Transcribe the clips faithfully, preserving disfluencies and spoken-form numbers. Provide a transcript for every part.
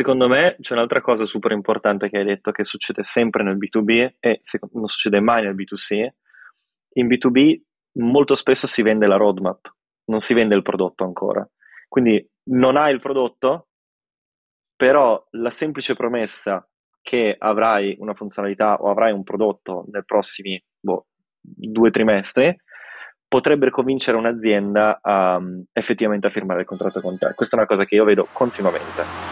Secondo me c'è un'altra cosa super importante che hai detto, che succede sempre nel B due B e non succede mai nel B due C. In B due B molto spesso si vende la roadmap, non si vende il prodotto ancora. Quindi non hai il prodotto, però la semplice promessa che avrai una funzionalità o avrai un prodotto nei prossimi boh, due trimestri potrebbe convincere un'azienda a, um, effettivamente a firmare il contratto con te. Questa è una cosa che io vedo continuamente.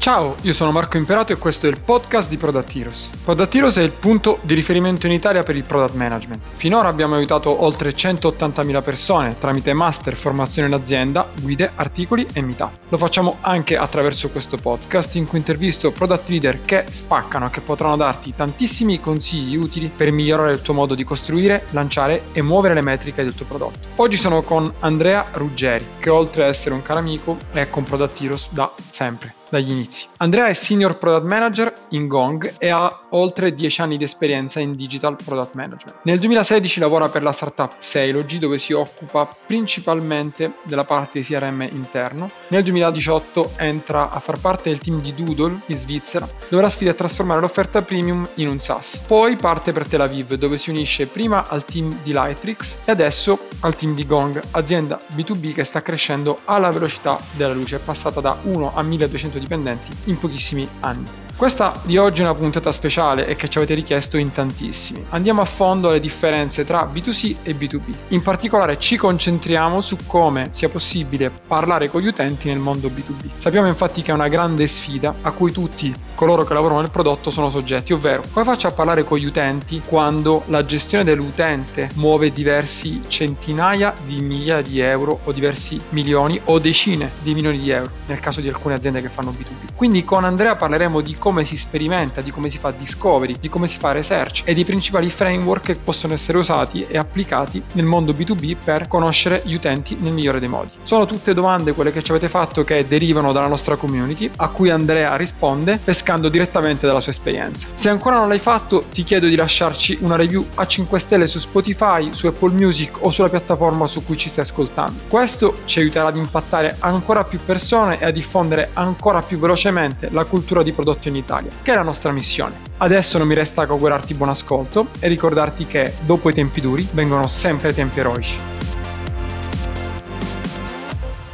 Ciao, io sono Marco Imperato e questo è il podcast di Product Heroes. Product Heroes è il punto di riferimento in Italia per il product management. Finora abbiamo aiutato oltre centottantamila persone tramite master, formazione in azienda, guide, articoli e meetup. Lo facciamo anche attraverso questo podcast in cui intervisto product leader che spaccano, che potranno darti tantissimi consigli utili per migliorare il tuo modo di costruire, lanciare e muovere le metriche del tuo prodotto. Oggi sono con Andrea Ruggeri, che oltre a essere un caro amico è con Product Heroes da sempre, dagli inizi. Andrea è Senior Product Manager in Gong e ha oltre dieci anni di esperienza in Digital Product Management. Nel duemilasedici lavora per la startup Sailogy, dove si occupa principalmente della parte di C R M interno. Nel duemiladiciotto entra a far parte del team di Doodle in Svizzera, dove la sfida è trasformare l'offerta premium in un SaaS. Poi parte per Tel Aviv, dove si unisce prima al team di Lightricks e adesso al team di Gong, azienda B due B che sta crescendo alla velocità della luce, è passata da uno a milleduecento dipendenti in pochissimi anni. Questa di oggi è una puntata speciale e che ci avete richiesto in tantissimi. Andiamo a fondo alle differenze tra B due C e B due B. In particolare ci concentriamo su come sia possibile parlare con gli utenti nel mondo B due B. Sappiamo infatti che è una grande sfida a cui tutti coloro che lavorano nel prodotto sono soggetti, ovvero come faccio a parlare con gli utenti quando la gestione dell'utente muove diversi centinaia di migliaia di euro o diversi milioni o decine di milioni di euro nel caso di alcune aziende che fanno B due B. Quindi con Andrea parleremo di come si sperimenta, di come si fa discovery, di come si fa research e dei principali framework che possono essere usati e applicati nel mondo B due B per conoscere gli utenti nel migliore dei modi. Sono tutte domande, quelle che ci avete fatto, che derivano dalla nostra community, a cui Andrea risponde pescando direttamente dalla sua esperienza. Se ancora non l'hai fatto, ti chiedo di lasciarci una review a cinque stelle su Spotify, su Apple Music o sulla piattaforma su cui ci stai ascoltando. Questo ci aiuterà ad impattare ancora più persone e a diffondere ancora più velocemente la cultura di prodotto in Italia, che è la nostra missione. Adesso non mi resta che augurarti buon ascolto e ricordarti che dopo i tempi duri vengono sempre tempi eroici.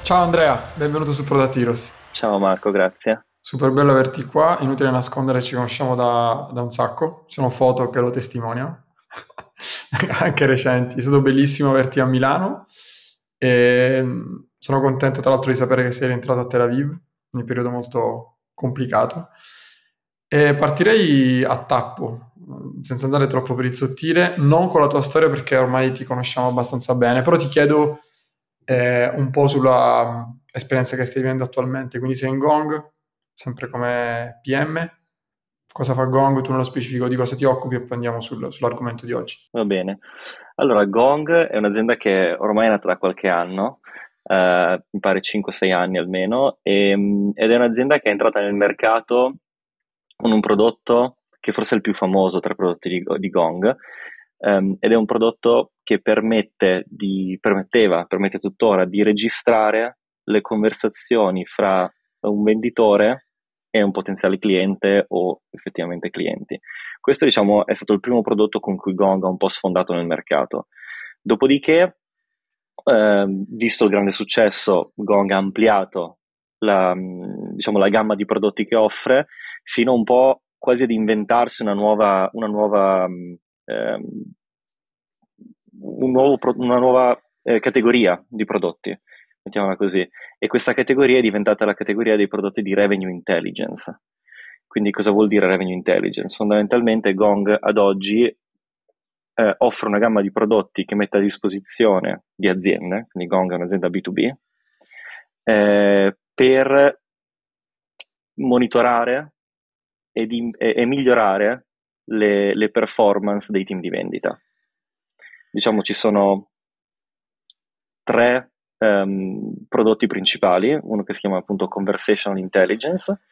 Ciao Andrea, benvenuto su Product Heroes. Ciao Marco, grazie. Super bello averti qua, inutile nascondere, ci conosciamo da, da un sacco, ci sono foto che lo testimoniano, anche recenti. È stato bellissimo averti a Milano e sono contento tra l'altro di sapere che sei rientrato a Tel Aviv in un periodo molto complicato. E partirei a tappo, senza andare troppo per il sottile, non con la tua storia perché ormai ti conosciamo abbastanza bene, però ti chiedo eh, un po' sulla um, esperienza che stai vivendo attualmente. Quindi sei in Gong, sempre come P M, cosa fa Gong, tu nello specifico di cosa ti occupi e poi andiamo sul, sull'argomento di oggi. Va bene, allora Gong è un'azienda che ormai è nata da qualche anno, eh, mi pare cinque sei anni almeno, e, ed è un'azienda che è entrata nel mercato con un prodotto che forse è il più famoso tra i prodotti di, di Gong, um, ed è un prodotto che permette di, permetteva, permette tuttora di registrare le conversazioni fra un venditore e un potenziale cliente o effettivamente clienti. Questo, diciamo, è stato il primo prodotto con cui Gong ha un po' sfondato nel mercato. Dopodiché, eh, visto il grande successo, Gong ha ampliato la, diciamo, la gamma di prodotti che offre, fino un po' quasi ad inventarsi una nuova, una nuova, ehm, un nuovo, una nuova eh, categoria di prodotti, mettiamola così, e questa categoria è diventata la categoria dei prodotti di revenue intelligence. Quindi cosa vuol dire revenue intelligence? Fondamentalmente Gong ad oggi eh, offre una gamma di prodotti che mette a disposizione di aziende, quindi Gong è un'azienda B due B, eh, per monitorare E, di, e, e migliorare le, le performance dei team di vendita. Diciamo ci sono tre um, prodotti principali, uno che si chiama appunto Conversational Intelligence,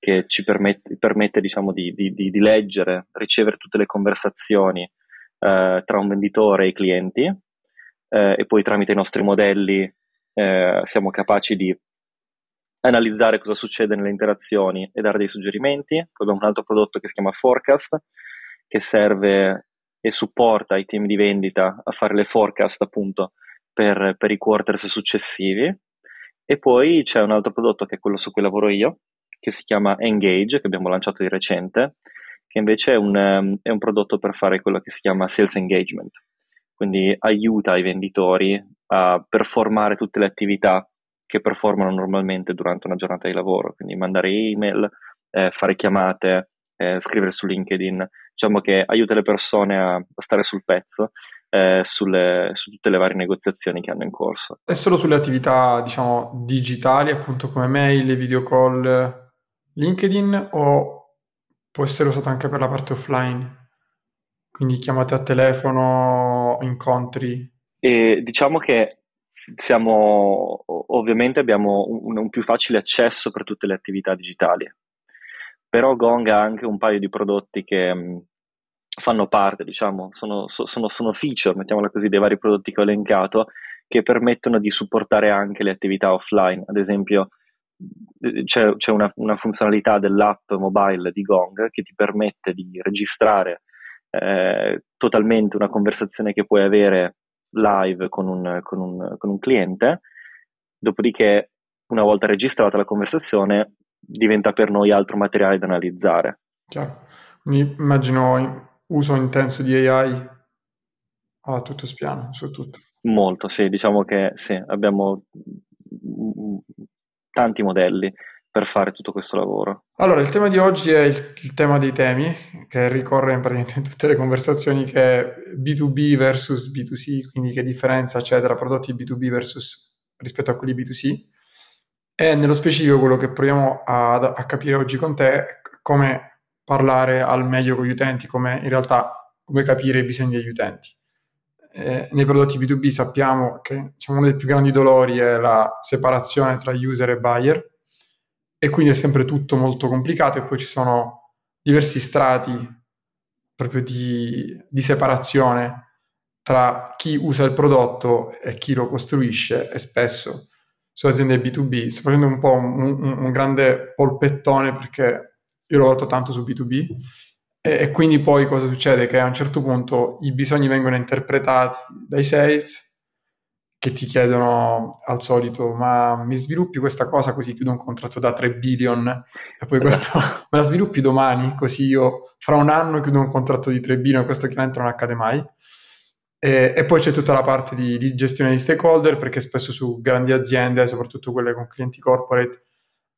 che ci permette, permette diciamo di, di, di leggere, ricevere tutte le conversazioni uh, tra un venditore e i clienti, uh, e poi tramite i nostri modelli uh, siamo capaci di analizzare cosa succede nelle interazioni e dare dei suggerimenti. Poi abbiamo un altro prodotto che si chiama Forecast, che serve e supporta i team di vendita a fare le forecast appunto per, per i quarters successivi. E poi c'è un altro prodotto che è quello su cui lavoro io, che si chiama Engage, che abbiamo lanciato di recente, che invece è un, è un prodotto per fare quello che si chiama Sales Engagement, quindi aiuta i venditori a performare tutte le attività che performano normalmente durante una giornata di lavoro, quindi mandare email, eh, fare chiamate, eh, scrivere su LinkedIn, diciamo che aiuta le persone a, a stare sul pezzo eh, sulle, su tutte le varie negoziazioni che hanno in corso. E solo sulle attività, diciamo, digitali, appunto come mail, video call, LinkedIn, o può essere usato anche per la parte offline? Quindi chiamate a telefono, incontri? E diciamo che siamo, ovviamente abbiamo un, un più facile accesso per tutte le attività digitali, però Gong ha anche un paio di prodotti che mh, fanno parte, diciamo, sono, so, sono, sono feature, mettiamola così, dei vari prodotti che ho elencato, che permettono di supportare anche le attività offline. Ad esempio c'è, c'è una, una funzionalità dell'app mobile di Gong che ti permette di registrare Eh, totalmente una conversazione che puoi avere live con un, con, un, con un cliente, dopodiché una volta registrata la conversazione diventa per noi altro materiale da analizzare. Chiaro. Quindi immagino uso intenso di A I a tutto spiano, su tutto. Molto, sì, diciamo che sì, abbiamo tanti modelli per fare tutto questo lavoro. Allora, il tema di oggi è il, il tema dei temi, che ricorre in praticamente in tutte le conversazioni, che è B due B versus B due C, quindi che differenza c'è tra prodotti B due B versus rispetto a quelli B due C. E nello specifico quello che proviamo a, a capire oggi con te è come parlare al meglio con gli utenti, come in realtà come capire i bisogni degli utenti. Eh, nei prodotti B due B sappiamo che, diciamo, uno dei più grandi dolori è la separazione tra user e buyer, e quindi è sempre tutto molto complicato, e poi ci sono diversi strati proprio di, di separazione tra chi usa il prodotto e chi lo costruisce, e spesso su aziende B due B sto facendo un po' un, un, un grande polpettone, perché io l'ho lavorato tanto su B due B, e, e quindi poi cosa succede? Che a un certo punto i bisogni vengono interpretati dai sales, che ti chiedono al solito: ma mi sviluppi questa cosa così chiudo un contratto da tre billion, e poi questo me la sviluppi domani così io fra un anno chiudo un contratto di tre billion, e questo chiaramente non accade mai. E, e poi c'è tutta la parte di, di gestione di stakeholder, perché spesso su grandi aziende, soprattutto quelle con clienti corporate,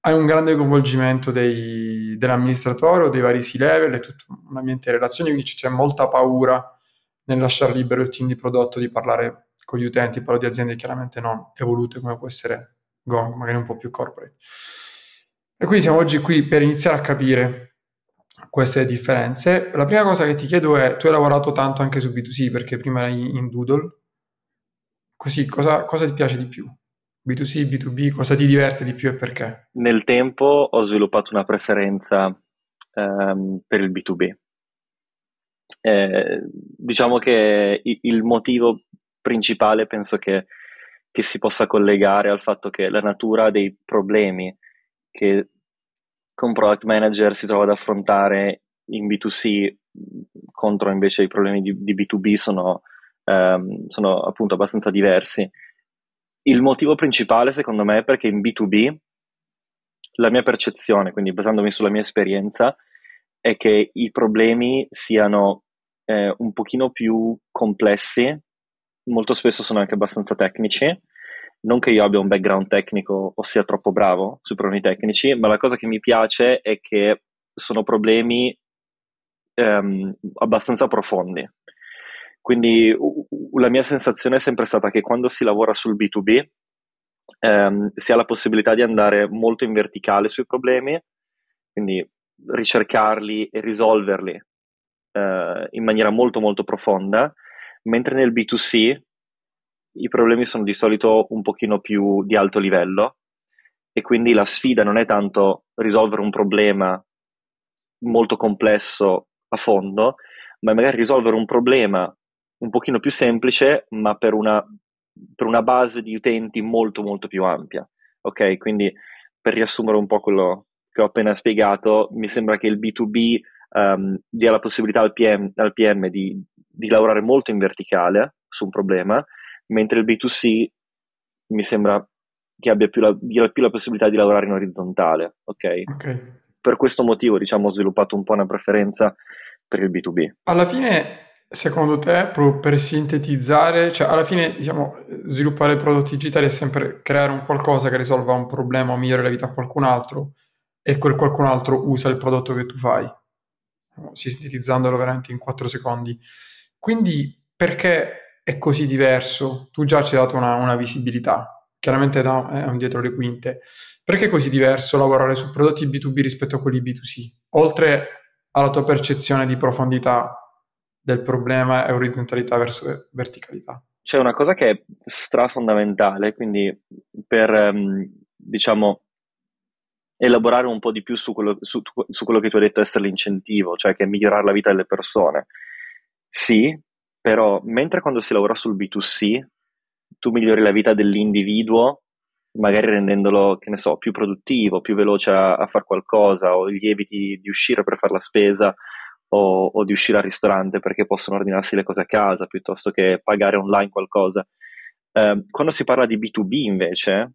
hai un grande coinvolgimento dei, dell'amministratore o dei vari C-level, è tutto un ambiente di relazioni, quindi c'è molta paura nel lasciare libero il team di prodotto di parlare con gli utenti. Parlo di aziende chiaramente non evolute come può essere Gong, magari un po' più corporate. E quindi siamo oggi qui per iniziare a capire queste differenze. La prima cosa che ti chiedo è: tu hai lavorato tanto anche su B due C, perché prima eri in Doodle, così cosa, cosa ti piace di più? B due C, B due B, cosa ti diverte di più e perché? Nel tempo ho sviluppato una preferenza ehm, per il B due B. Eh, diciamo che il motivo principale penso che, che si possa collegare al fatto che la natura dei problemi che un product manager si trova ad affrontare in B due C contro invece i problemi di, di B due B sono, ehm, sono appunto abbastanza diversi. Il motivo principale secondo me è perché in B due B la mia percezione, quindi basandomi sulla mia esperienza, è che i problemi siano eh, un pochino più complessi, molto spesso sono anche abbastanza tecnici. Non che io abbia un background tecnico o sia troppo bravo sui problemi tecnici, ma la cosa che mi piace è che sono problemi ehm, abbastanza profondi. Quindi u- u- la mia sensazione è sempre stata che quando si lavora sul B due B ehm, si ha la possibilità di andare molto in verticale sui problemi, quindi ricercarli e risolverli eh, in maniera molto molto profonda, mentre nel B due C i problemi sono di solito un pochino più di alto livello, e quindi la sfida non è tanto risolvere un problema molto complesso a fondo, ma magari risolvere un problema un pochino più semplice, ma per una, per una base di utenti molto molto più ampia. Ok, quindi per riassumere un po' quello che ho appena spiegato, mi sembra che il B due B um, dia la possibilità al P M, al P M di, di lavorare molto in verticale su un problema, mentre il B due C mi sembra che abbia più la, dia più la possibilità di lavorare in orizzontale, ok? Ok. Per questo motivo, diciamo, ho sviluppato un po' una preferenza per il B due B. Alla fine, secondo te, proprio per sintetizzare, cioè alla fine, diciamo, sviluppare prodotti digitali è sempre creare un qualcosa che risolva un problema o migliori la vita a qualcun altro, e quel qualcun altro usa il prodotto che tu fai, sintetizzandolo veramente in quattro secondi. Quindi perché è così diverso? Tu già ci hai dato una, una visibilità, chiaramente no, è un dietro le quinte. Perché è così diverso lavorare su prodotti B due B rispetto a quelli B due C? Oltre alla tua percezione di profondità del problema e orizzontalità verso verticalità. C'è una cosa che è strafondamentale, quindi per, diciamo, elaborare un po' di più su quello, su, su quello che tu hai detto essere l'incentivo, cioè che è migliorare la vita delle persone. Sì, però mentre quando si lavora sul B due C tu migliori la vita dell'individuo, magari rendendolo, che ne so, più produttivo, più veloce a, a far qualcosa, o gli eviti di uscire per fare la spesa, O, o di uscire al ristorante perché possono ordinarsi le cose a casa piuttosto che pagare online qualcosa. Eh, quando si parla di B due B invece,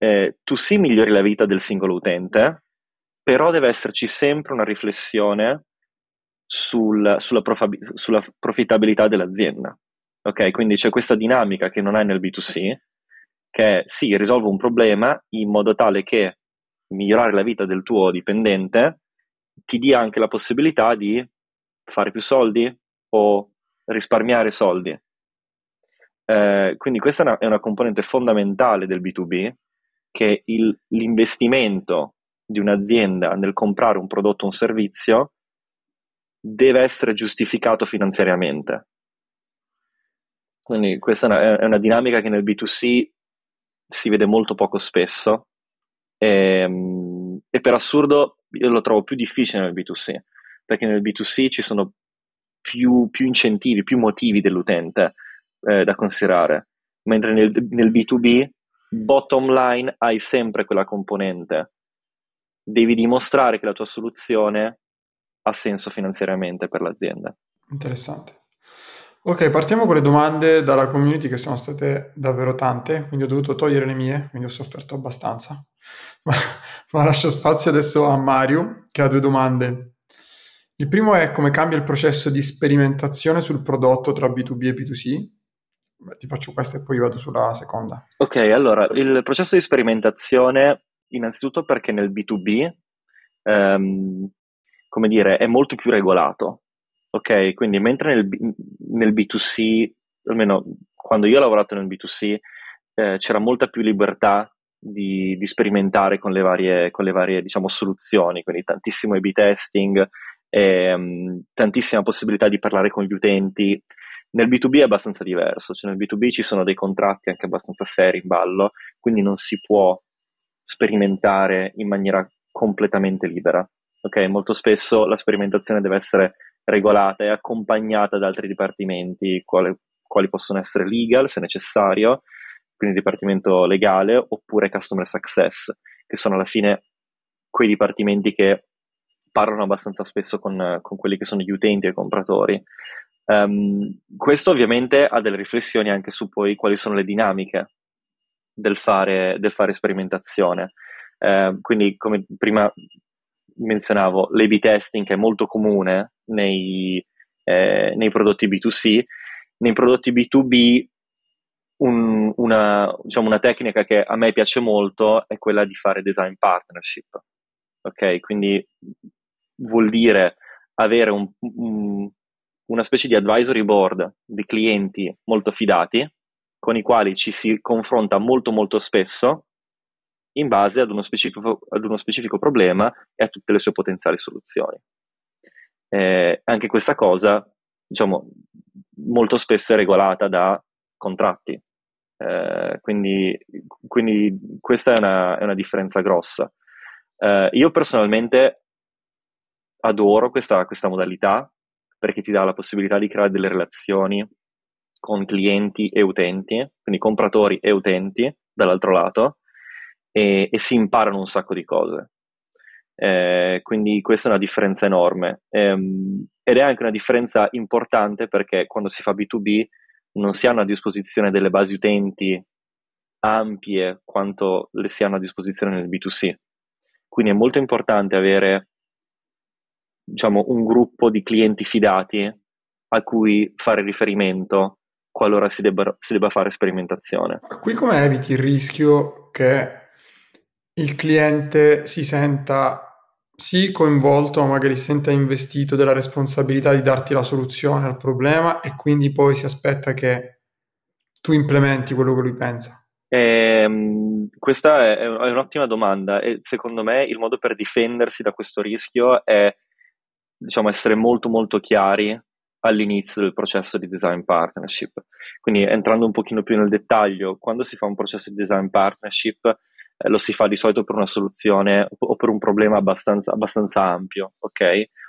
eh, tu sì migliori la vita del singolo utente, però deve esserci sempre una riflessione sul, sulla, profab- sulla profittabilità dell'azienda. Ok, quindi c'è questa dinamica che non hai nel B due C, che è sì, risolvo un problema in modo tale che migliorare la vita del tuo dipendente ti dia anche la possibilità di fare più soldi o risparmiare soldi. Eh, quindi questa è una, è una componente fondamentale del B due B, che il, l'investimento di un'azienda nel comprare un prodotto o un servizio deve essere giustificato finanziariamente. Quindi questa è una, è una dinamica che nel B due C si vede molto poco spesso e, e per assurdo io lo trovo più difficile nel B due C, perché nel B due C ci sono più, più incentivi, più motivi dell'utente eh, da considerare, mentre nel, nel B due B bottom line hai sempre quella componente, devi dimostrare che la tua soluzione ha senso finanziariamente per l'azienda. Interessante. Ok, partiamo con le domande dalla community, che sono state davvero tante, quindi ho dovuto togliere le mie, quindi ho sofferto abbastanza. Ma, ma lascio spazio adesso a Mario, che ha due domande. Il primo è: come cambia il processo di sperimentazione sul prodotto tra B due B e B due C? Beh, ti faccio questa e poi vado sulla seconda. Ok, allora, il processo di sperimentazione, innanzitutto perché nel B due B, ehm, come dire, è molto più regolato. Ok, quindi mentre nel, nel B due C, almeno quando io ho lavorato nel B due C, eh, c'era molta più libertà di, di sperimentare con le varie, con le varie diciamo, soluzioni, quindi tantissimo A B testing, e, um, tantissima possibilità di parlare con gli utenti. Nel B due B è abbastanza diverso, cioè nel B due B ci sono dei contratti anche abbastanza seri in ballo, quindi non si può sperimentare in maniera completamente libera. Ok, molto spesso la sperimentazione deve essere regolata e accompagnata da altri dipartimenti, quali, quali possono essere legal, se necessario, quindi dipartimento legale, oppure customer success, che sono alla fine quei dipartimenti che parlano abbastanza spesso con, con quelli che sono gli utenti e i compratori. Um, questo ovviamente ha delle riflessioni anche su poi quali sono le dinamiche del fare, del fare sperimentazione. Uh, quindi, come prima menzionavo, l'A B testing che è molto comune nei, eh, nei prodotti B due C. Nei prodotti B due B un, una, diciamo una tecnica che a me piace molto è quella di fare design partnership. Ok, quindi vuol dire avere un, un, una specie di advisory board di clienti molto fidati con i quali ci si confronta molto molto spesso in base ad uno specifico, ad uno specifico problema e a tutte le sue potenziali soluzioni. Eh, anche questa cosa, diciamo, molto spesso è regolata da contratti, eh, quindi, quindi questa è una, è una differenza grossa. Eh, io personalmente adoro questa, questa modalità, perché ti dà la possibilità di creare delle relazioni con clienti e utenti, quindi compratori e utenti dall'altro lato, e, e si imparano un sacco di cose. Eh, quindi questa è una differenza enorme, eh, ed è anche una differenza importante, perché quando si fa B due B non si hanno a disposizione delle basi utenti ampie quanto le si hanno a disposizione nel B due C, quindi è molto importante avere, diciamo, un gruppo di clienti fidati a cui fare riferimento qualora si debba, si debba fare sperimentazione. Qui come eviti il rischio che il cliente si senta sì coinvolto, ma magari si senta investito della responsabilità di darti la soluzione al problema, e quindi poi si aspetta che tu implementi quello che lui pensa? Eh, questa è, è un'ottima domanda, e secondo me il modo per difendersi da questo rischio è, diciamo, essere molto molto chiari all'inizio del processo di design partnership. Quindi, entrando un pochino più nel dettaglio, quando si fa un processo di design partnership lo si fa di solito per una soluzione o per un problema abbastanza, abbastanza ampio, ok?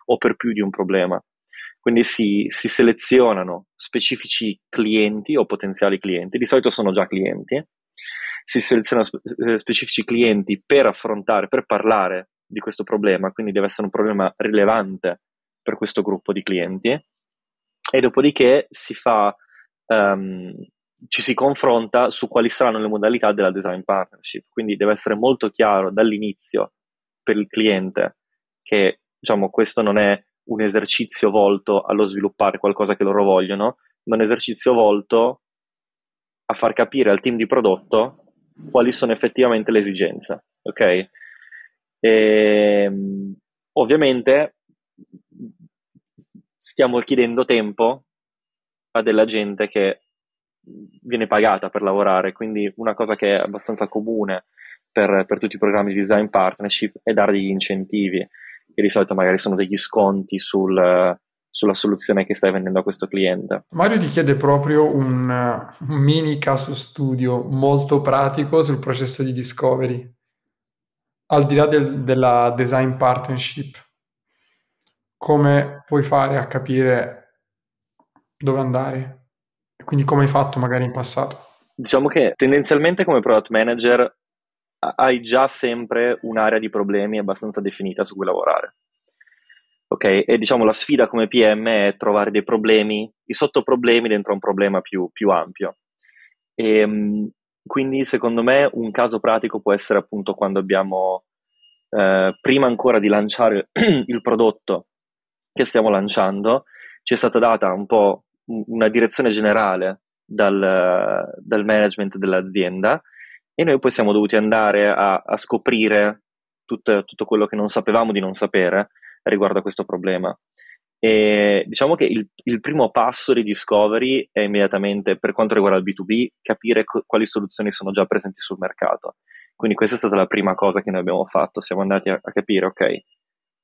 O per più di un problema. Quindi si, si selezionano specifici clienti o potenziali clienti, di solito sono già clienti, si selezionano spe- specifici clienti per affrontare, per parlare di questo problema, quindi deve essere un problema rilevante per questo gruppo di clienti, e dopodiché si fa... Um, ci si confronta su quali saranno le modalità della design partnership, quindi deve essere molto chiaro dall'inizio per il cliente che, diciamo, questo non è un esercizio volto allo sviluppare qualcosa che loro vogliono, ma un esercizio volto a far capire al team di prodotto quali sono effettivamente le esigenze, ok? E, ovviamente stiamo chiedendo tempo a della gente che viene pagata per lavorare, quindi una cosa che è abbastanza comune per, per tutti i programmi di design partnership è dare degli incentivi, che di solito magari sono degli sconti sul, sulla soluzione che stai vendendo a questo cliente. Mario ti chiede proprio un, un mini caso studio molto pratico sul processo di discovery, al di là del, della design partnership. Come puoi fare a capire dove andare? Quindi come hai fatto magari in passato? Diciamo che tendenzialmente come product manager hai già sempre un'area di problemi abbastanza definita su cui lavorare. Ok? E diciamo la sfida come P M è trovare dei problemi, i sottoproblemi dentro un problema più, più ampio. E quindi secondo me un caso pratico può essere appunto quando abbiamo, eh, prima ancora di lanciare il prodotto che stiamo lanciando, ci è stata data un po' una direzione generale dal, dal management dell'azienda, e noi poi siamo dovuti andare a, a scoprire tutto, tutto quello che non sapevamo di non sapere riguardo a questo problema. E diciamo che il, il primo passo di discovery è immediatamente, per quanto riguarda il B due B, capire co- quali soluzioni sono già presenti sul mercato. Quindi questa è stata la prima cosa che noi abbiamo fatto, siamo andati a, a capire, ok,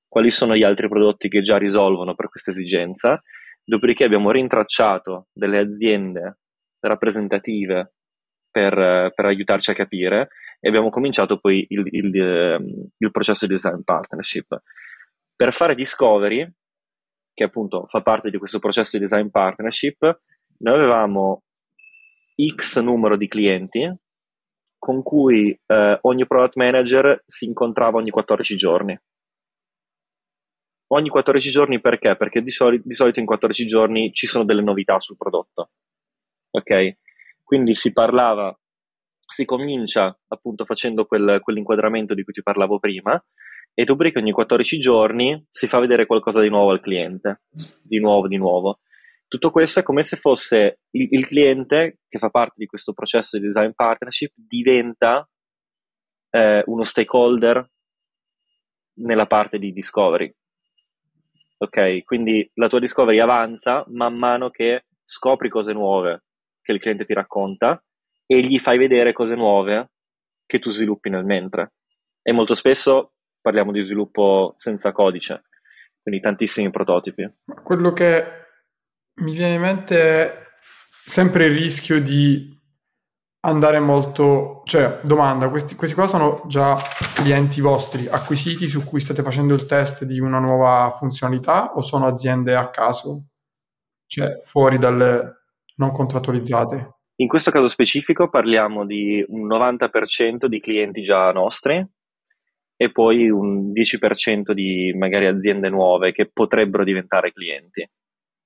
quali sono gli altri prodotti che già risolvono per questa esigenza. Dopodiché abbiamo rintracciato delle aziende rappresentative per, per aiutarci a capire, e abbiamo cominciato poi il, il, il processo di design partnership. Per fare discovery, che appunto fa parte di questo processo di design partnership, noi avevamo X numero di clienti con cui eh, ogni product manager si incontrava ogni quattordici giorni. Ogni quattordici giorni perché? Perché di, soli, di solito in quattordici giorni ci sono delle novità sul prodotto, ok? Quindi si parlava, si comincia appunto facendo quel, quell'inquadramento di cui ti parlavo prima, e dopodiché ogni quattordici giorni si fa vedere qualcosa di nuovo al cliente, di nuovo, di nuovo. Tutto questo è come se fosse il, il cliente, che fa parte di questo processo di design partnership, diventa eh, uno stakeholder nella parte di discovery. Ok, quindi la tua discovery avanza man mano che scopri cose nuove che il cliente ti racconta e gli fai vedere cose nuove che tu sviluppi nel mentre. E molto spesso parliamo di sviluppo senza codice, quindi tantissimi prototipi. Quello che mi viene in mente è sempre il rischio di andare molto... Cioè, domanda, questi, questi qua sono già clienti vostri acquisiti su cui state facendo il test di una nuova funzionalità, o sono aziende a caso? Cioè, fuori dalle non contrattualizzate? In questo caso specifico parliamo di un novanta per cento di clienti già nostri e poi un dieci per cento di magari aziende nuove che potrebbero diventare clienti,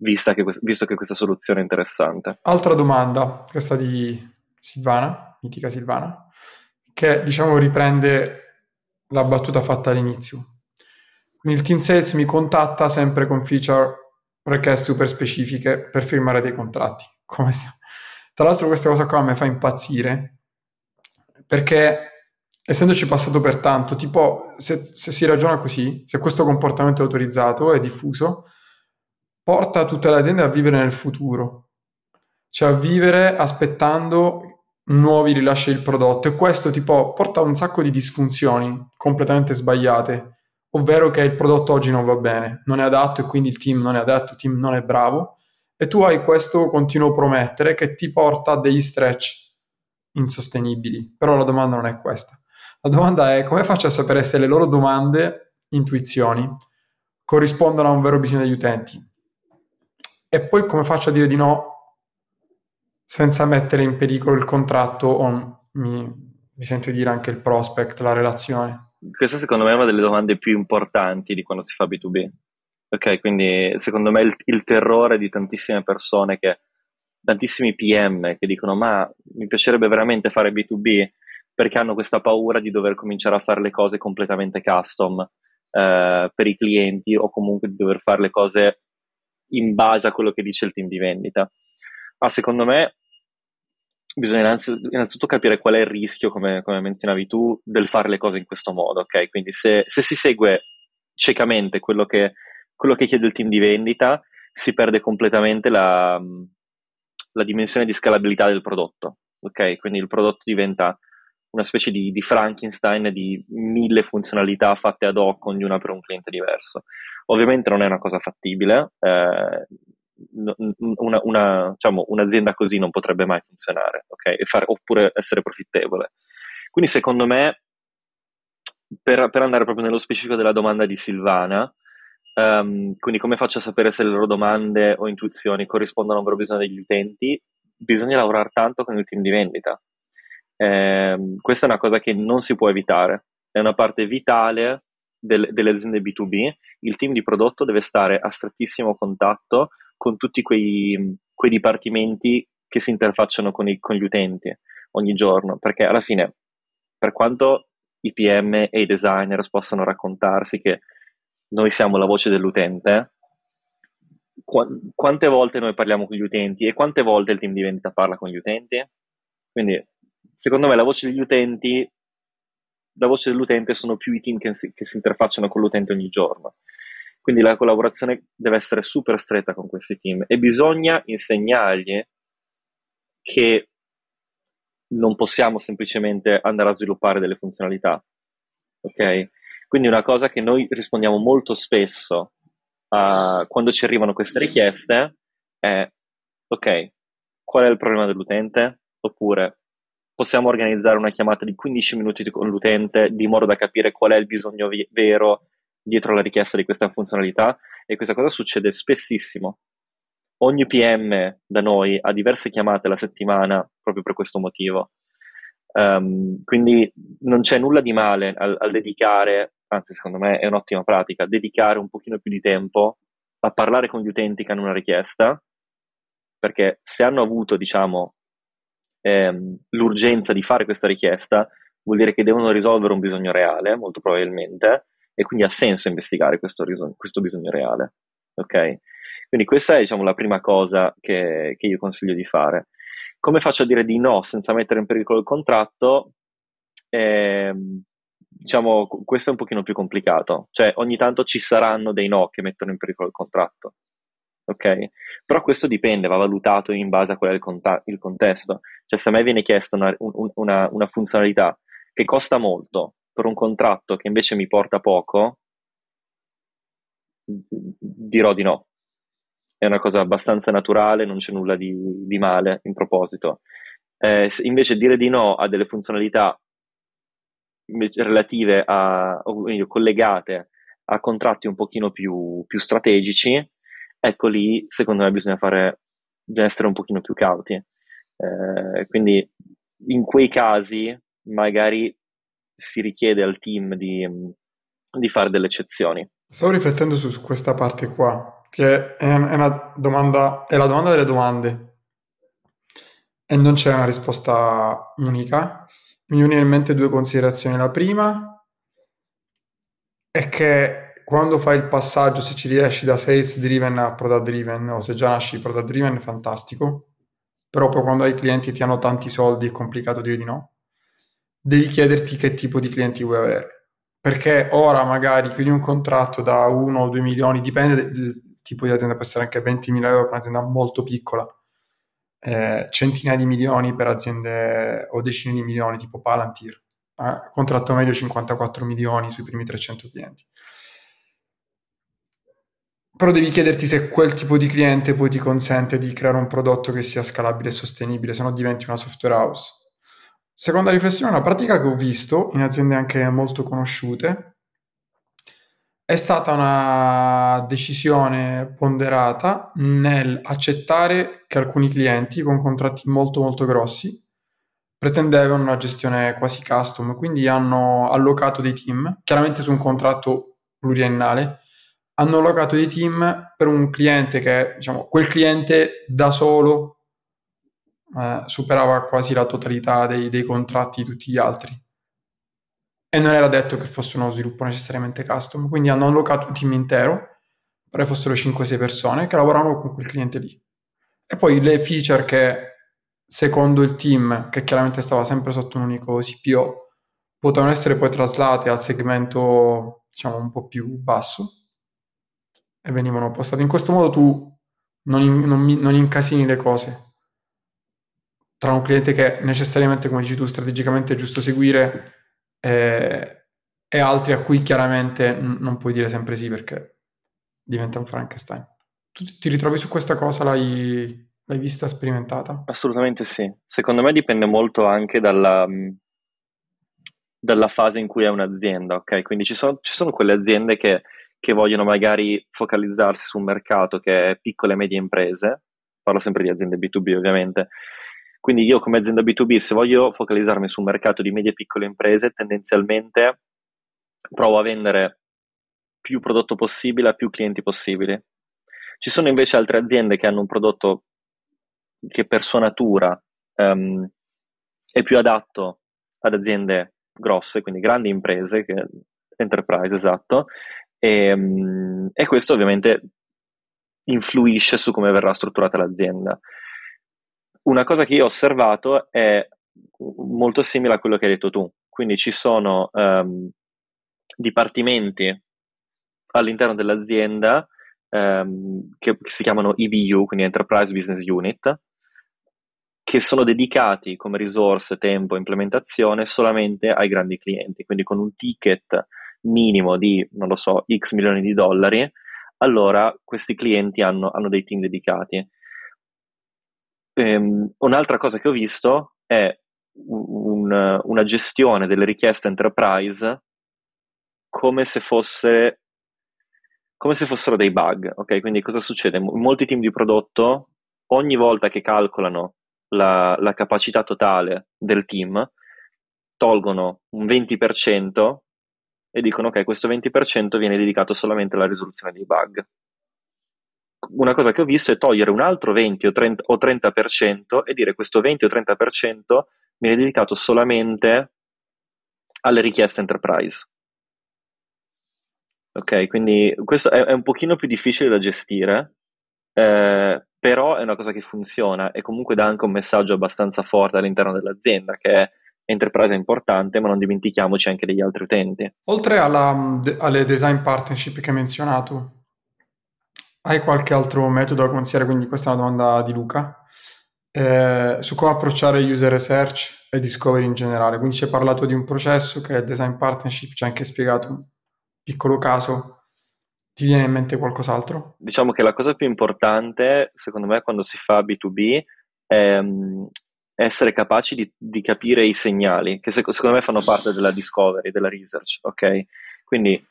vista che, visto che questa soluzione è interessante. Altra domanda, questa di Silvana, mitica Silvana, che diciamo riprende la battuta fatta all'inizio. Il team sales mi contatta sempre con feature request super specifiche per firmare dei contratti. Come st- Tra l'altro questa cosa qua mi fa impazzire, perché essendoci passato per tanto, tipo se, se si ragiona così, se questo comportamento è autorizzato e diffuso, porta tutte le aziende a vivere nel futuro, cioè a vivere aspettando nuovi rilasci del prodotto, e questo tipo porta a un sacco di disfunzioni completamente sbagliate, ovvero che il prodotto oggi non va bene, non è adatto e quindi il team non è adatto, il team non è bravo, e tu hai questo continuo promettere che ti porta a degli stretch insostenibili. Però la domanda non è questa, la domanda è: come faccio a sapere se le loro domande, intuizioni, corrispondono a un vero bisogno degli utenti? E poi come faccio a dire di no senza mettere in pericolo il contratto o, mi, mi sento dire, anche il prospect, la relazione? Questa secondo me è una delle domande più importanti di quando si fa B due B. Ok, quindi secondo me il, il terrore di tantissime persone, che tantissimi P M che dicono ma mi piacerebbe veramente fare B due B, perché hanno questa paura di dover cominciare a fare le cose completamente custom eh, per i clienti, o comunque di dover fare le cose in base a quello che dice il team di vendita. Ah, secondo me bisogna innanzitutto capire qual è il rischio, come, come menzionavi tu, del fare le cose in questo modo, ok? Quindi se, se si segue ciecamente quello che, quello che chiede il team di vendita, si perde completamente la, la dimensione di scalabilità del prodotto, ok? Quindi il prodotto diventa una specie di, di Frankenstein di mille funzionalità fatte ad hoc, ognuna per un cliente diverso. Ovviamente non è una cosa fattibile, eh, Una, una, diciamo, un'azienda così non potrebbe mai funzionare, okay? E fare, oppure essere profittevole. Quindi secondo me, per, per andare proprio nello specifico della domanda di Silvana, um, quindi come faccio a sapere se le loro domande o intuizioni corrispondono a un vero bisogno degli utenti? Bisogna lavorare tanto con il team di vendita, eh, questa è una cosa che non si può evitare, è una parte vitale del, delle aziende B due B. Il team di prodotto deve stare a strettissimo contatto con tutti quei, quei dipartimenti che si interfacciano con, i, con gli utenti ogni giorno, perché alla fine, per quanto i P M e i designers possano raccontarsi che noi siamo la voce dell'utente, qu- quante volte noi parliamo con gli utenti e quante volte il team di vendita parla con gli utenti? Quindi secondo me la voce degli utenti, la voce dell'utente sono più i team che si, che si interfacciano con l'utente ogni giorno. Quindi la collaborazione deve essere super stretta con questi team, e bisogna insegnargli che non possiamo semplicemente andare a sviluppare delle funzionalità, ok? Quindi una cosa che noi rispondiamo molto spesso a, quando ci arrivano queste richieste è: ok, qual è il problema dell'utente? Oppure possiamo organizzare una chiamata di quindici minuti con l'utente, di modo da capire qual è il bisogno vi- vero dietro la richiesta di questa funzionalità. E questa cosa succede spessissimo. Ogni P M da noi ha diverse chiamate alla settimana proprio per questo motivo. Um, quindi non c'è nulla di male al, al dedicare, anzi secondo me è un'ottima pratica, dedicare un pochino più di tempo a parlare con gli utenti che hanno una richiesta, perché se hanno avuto, diciamo, ehm, l'urgenza di fare questa richiesta, vuol dire che devono risolvere un bisogno reale, molto probabilmente, e quindi ha senso investigare questo, riso- questo bisogno reale, ok? Quindi questa è, diciamo, la prima cosa che, che io consiglio di fare. Come faccio a dire di no senza mettere in pericolo il contratto? Eh, diciamo, questo è un pochino più complicato, cioè ogni tanto ci saranno dei no che mettono in pericolo il contratto, ok? Però questo dipende, va valutato in base a qual è il, cont- il contesto. Cioè se a me viene chiesta una, un, una, una funzionalità che costa molto, per un contratto che invece mi porta poco, dirò di no. È una cosa abbastanza naturale, non c'è nulla di, di male in proposito. Eh, invece dire di no a delle funzionalità relative a, o meglio, collegate a contratti un pochino più, più strategici, ecco lì secondo me bisogna fare, bisogna essere un pochino più cauti. Eh, quindi in quei casi magari si richiede al team di, di fare delle eccezioni. Stavo riflettendo su, su questa parte qua, che è, è una domanda, è la domanda delle domande, e non c'è una risposta unica. Mi viene in mente due considerazioni. La prima è che quando fai il passaggio, se ci riesci da sales driven a product driven, o se già nasci product driven, è fantastico, però poi quando hai clienti ti hanno tanti soldi è complicato dire di no. Devi chiederti che tipo di clienti vuoi avere, perché ora magari chiudi un contratto da uno o due milioni, dipende del tipo di azienda, può essere anche ventimila euro per un'azienda molto piccola, eh, centinaia di milioni per aziende o decine di milioni tipo Palantir, eh, contratto medio cinquantaquattro milioni sui primi trecento clienti. Però devi chiederti se quel tipo di cliente poi ti consente di creare un prodotto che sia scalabile e sostenibile, se no diventi una software house. Seconda riflessione, una pratica che ho visto in aziende anche molto conosciute, è stata una decisione ponderata nel accettare che alcuni clienti con contratti molto molto grossi pretendevano una gestione quasi custom, quindi hanno allocato dei team, chiaramente su un contratto pluriennale, hanno allocato dei team per un cliente che, diciamo, quel cliente da solo eh, superava quasi la totalità dei, dei contratti di tutti gli altri, e non era detto che fosse uno sviluppo necessariamente custom, quindi hanno allocato un team intero, però fossero cinque sei persone che lavoravano con quel cliente lì, e poi le feature che secondo il team, che chiaramente stava sempre sotto un unico C P O, potevano essere poi traslate al segmento, diciamo, un po' più basso, e venivano postati. In questo modo tu non, in, non, non incasini le cose tra un cliente che necessariamente, come dici tu, strategicamente è giusto seguire eh, e altri a cui chiaramente n- non puoi dire sempre sì, perché diventa un Frankenstein. Tu ti ritrovi su questa cosa? L'hai, l'hai vista, sperimentata? Assolutamente sì. Secondo me dipende molto anche dalla, dalla fase in cui è un'azienda, ok? Quindi ci sono, ci sono quelle aziende che che vogliono magari focalizzarsi su un mercato che è piccole e medie imprese, parlo sempre di aziende B due B ovviamente, quindi io come azienda B due B, se voglio focalizzarmi su un mercato di medie e piccole imprese, tendenzialmente provo a vendere più prodotto possibile a più clienti possibili. Ci sono invece altre aziende che hanno un prodotto che per sua natura um, è più adatto ad aziende grosse, quindi grandi imprese, che, enterprise, esatto, E, e questo ovviamente influisce su come verrà strutturata l'azienda. Una cosa che io ho osservato è molto simile a quello che hai detto tu, quindi ci sono um, dipartimenti all'interno dell'azienda um, che si chiamano E B U, quindi Enterprise Business Unit, che sono dedicati come risorse, tempo, implementazione solamente ai grandi clienti, quindi con un ticket minimo di, non lo so, X milioni di dollari, allora questi clienti hanno, hanno dei team dedicati. Ehm, un'altra cosa che ho visto è un, una gestione delle richieste enterprise come se fosse come se fossero dei bug, ok? Quindi cosa succede? Molti team di prodotto, ogni volta che calcolano la, la capacità totale del team, tolgono un venti per cento e dicono ok, questo venti per cento viene dedicato solamente alla risoluzione dei bug. Una cosa che ho visto è togliere un altro venti o trenta per cento e dire questo venti o trenta per cento viene dedicato solamente alle richieste enterprise. Ok, quindi questo è, è un pochino più difficile da gestire, eh, però è una cosa che funziona e comunque dà anche un messaggio abbastanza forte all'interno dell'azienda, che è enterprise è importante, ma non dimentichiamoci anche degli altri utenti. Oltre alla, alle design partnership che hai menzionato, hai qualche altro metodo da consigliare? Quindi questa è una domanda di Luca, eh, su come approcciare user research e discovery in generale. Quindi ci hai parlato di un processo che è il design partnership, ci hai anche spiegato un piccolo caso. Ti viene in mente qualcos'altro? Diciamo che la cosa più importante, secondo me, quando si fa B due B è essere capaci di, di capire i segnali, che sec- secondo me fanno parte della discovery, della research, ok? Quindi,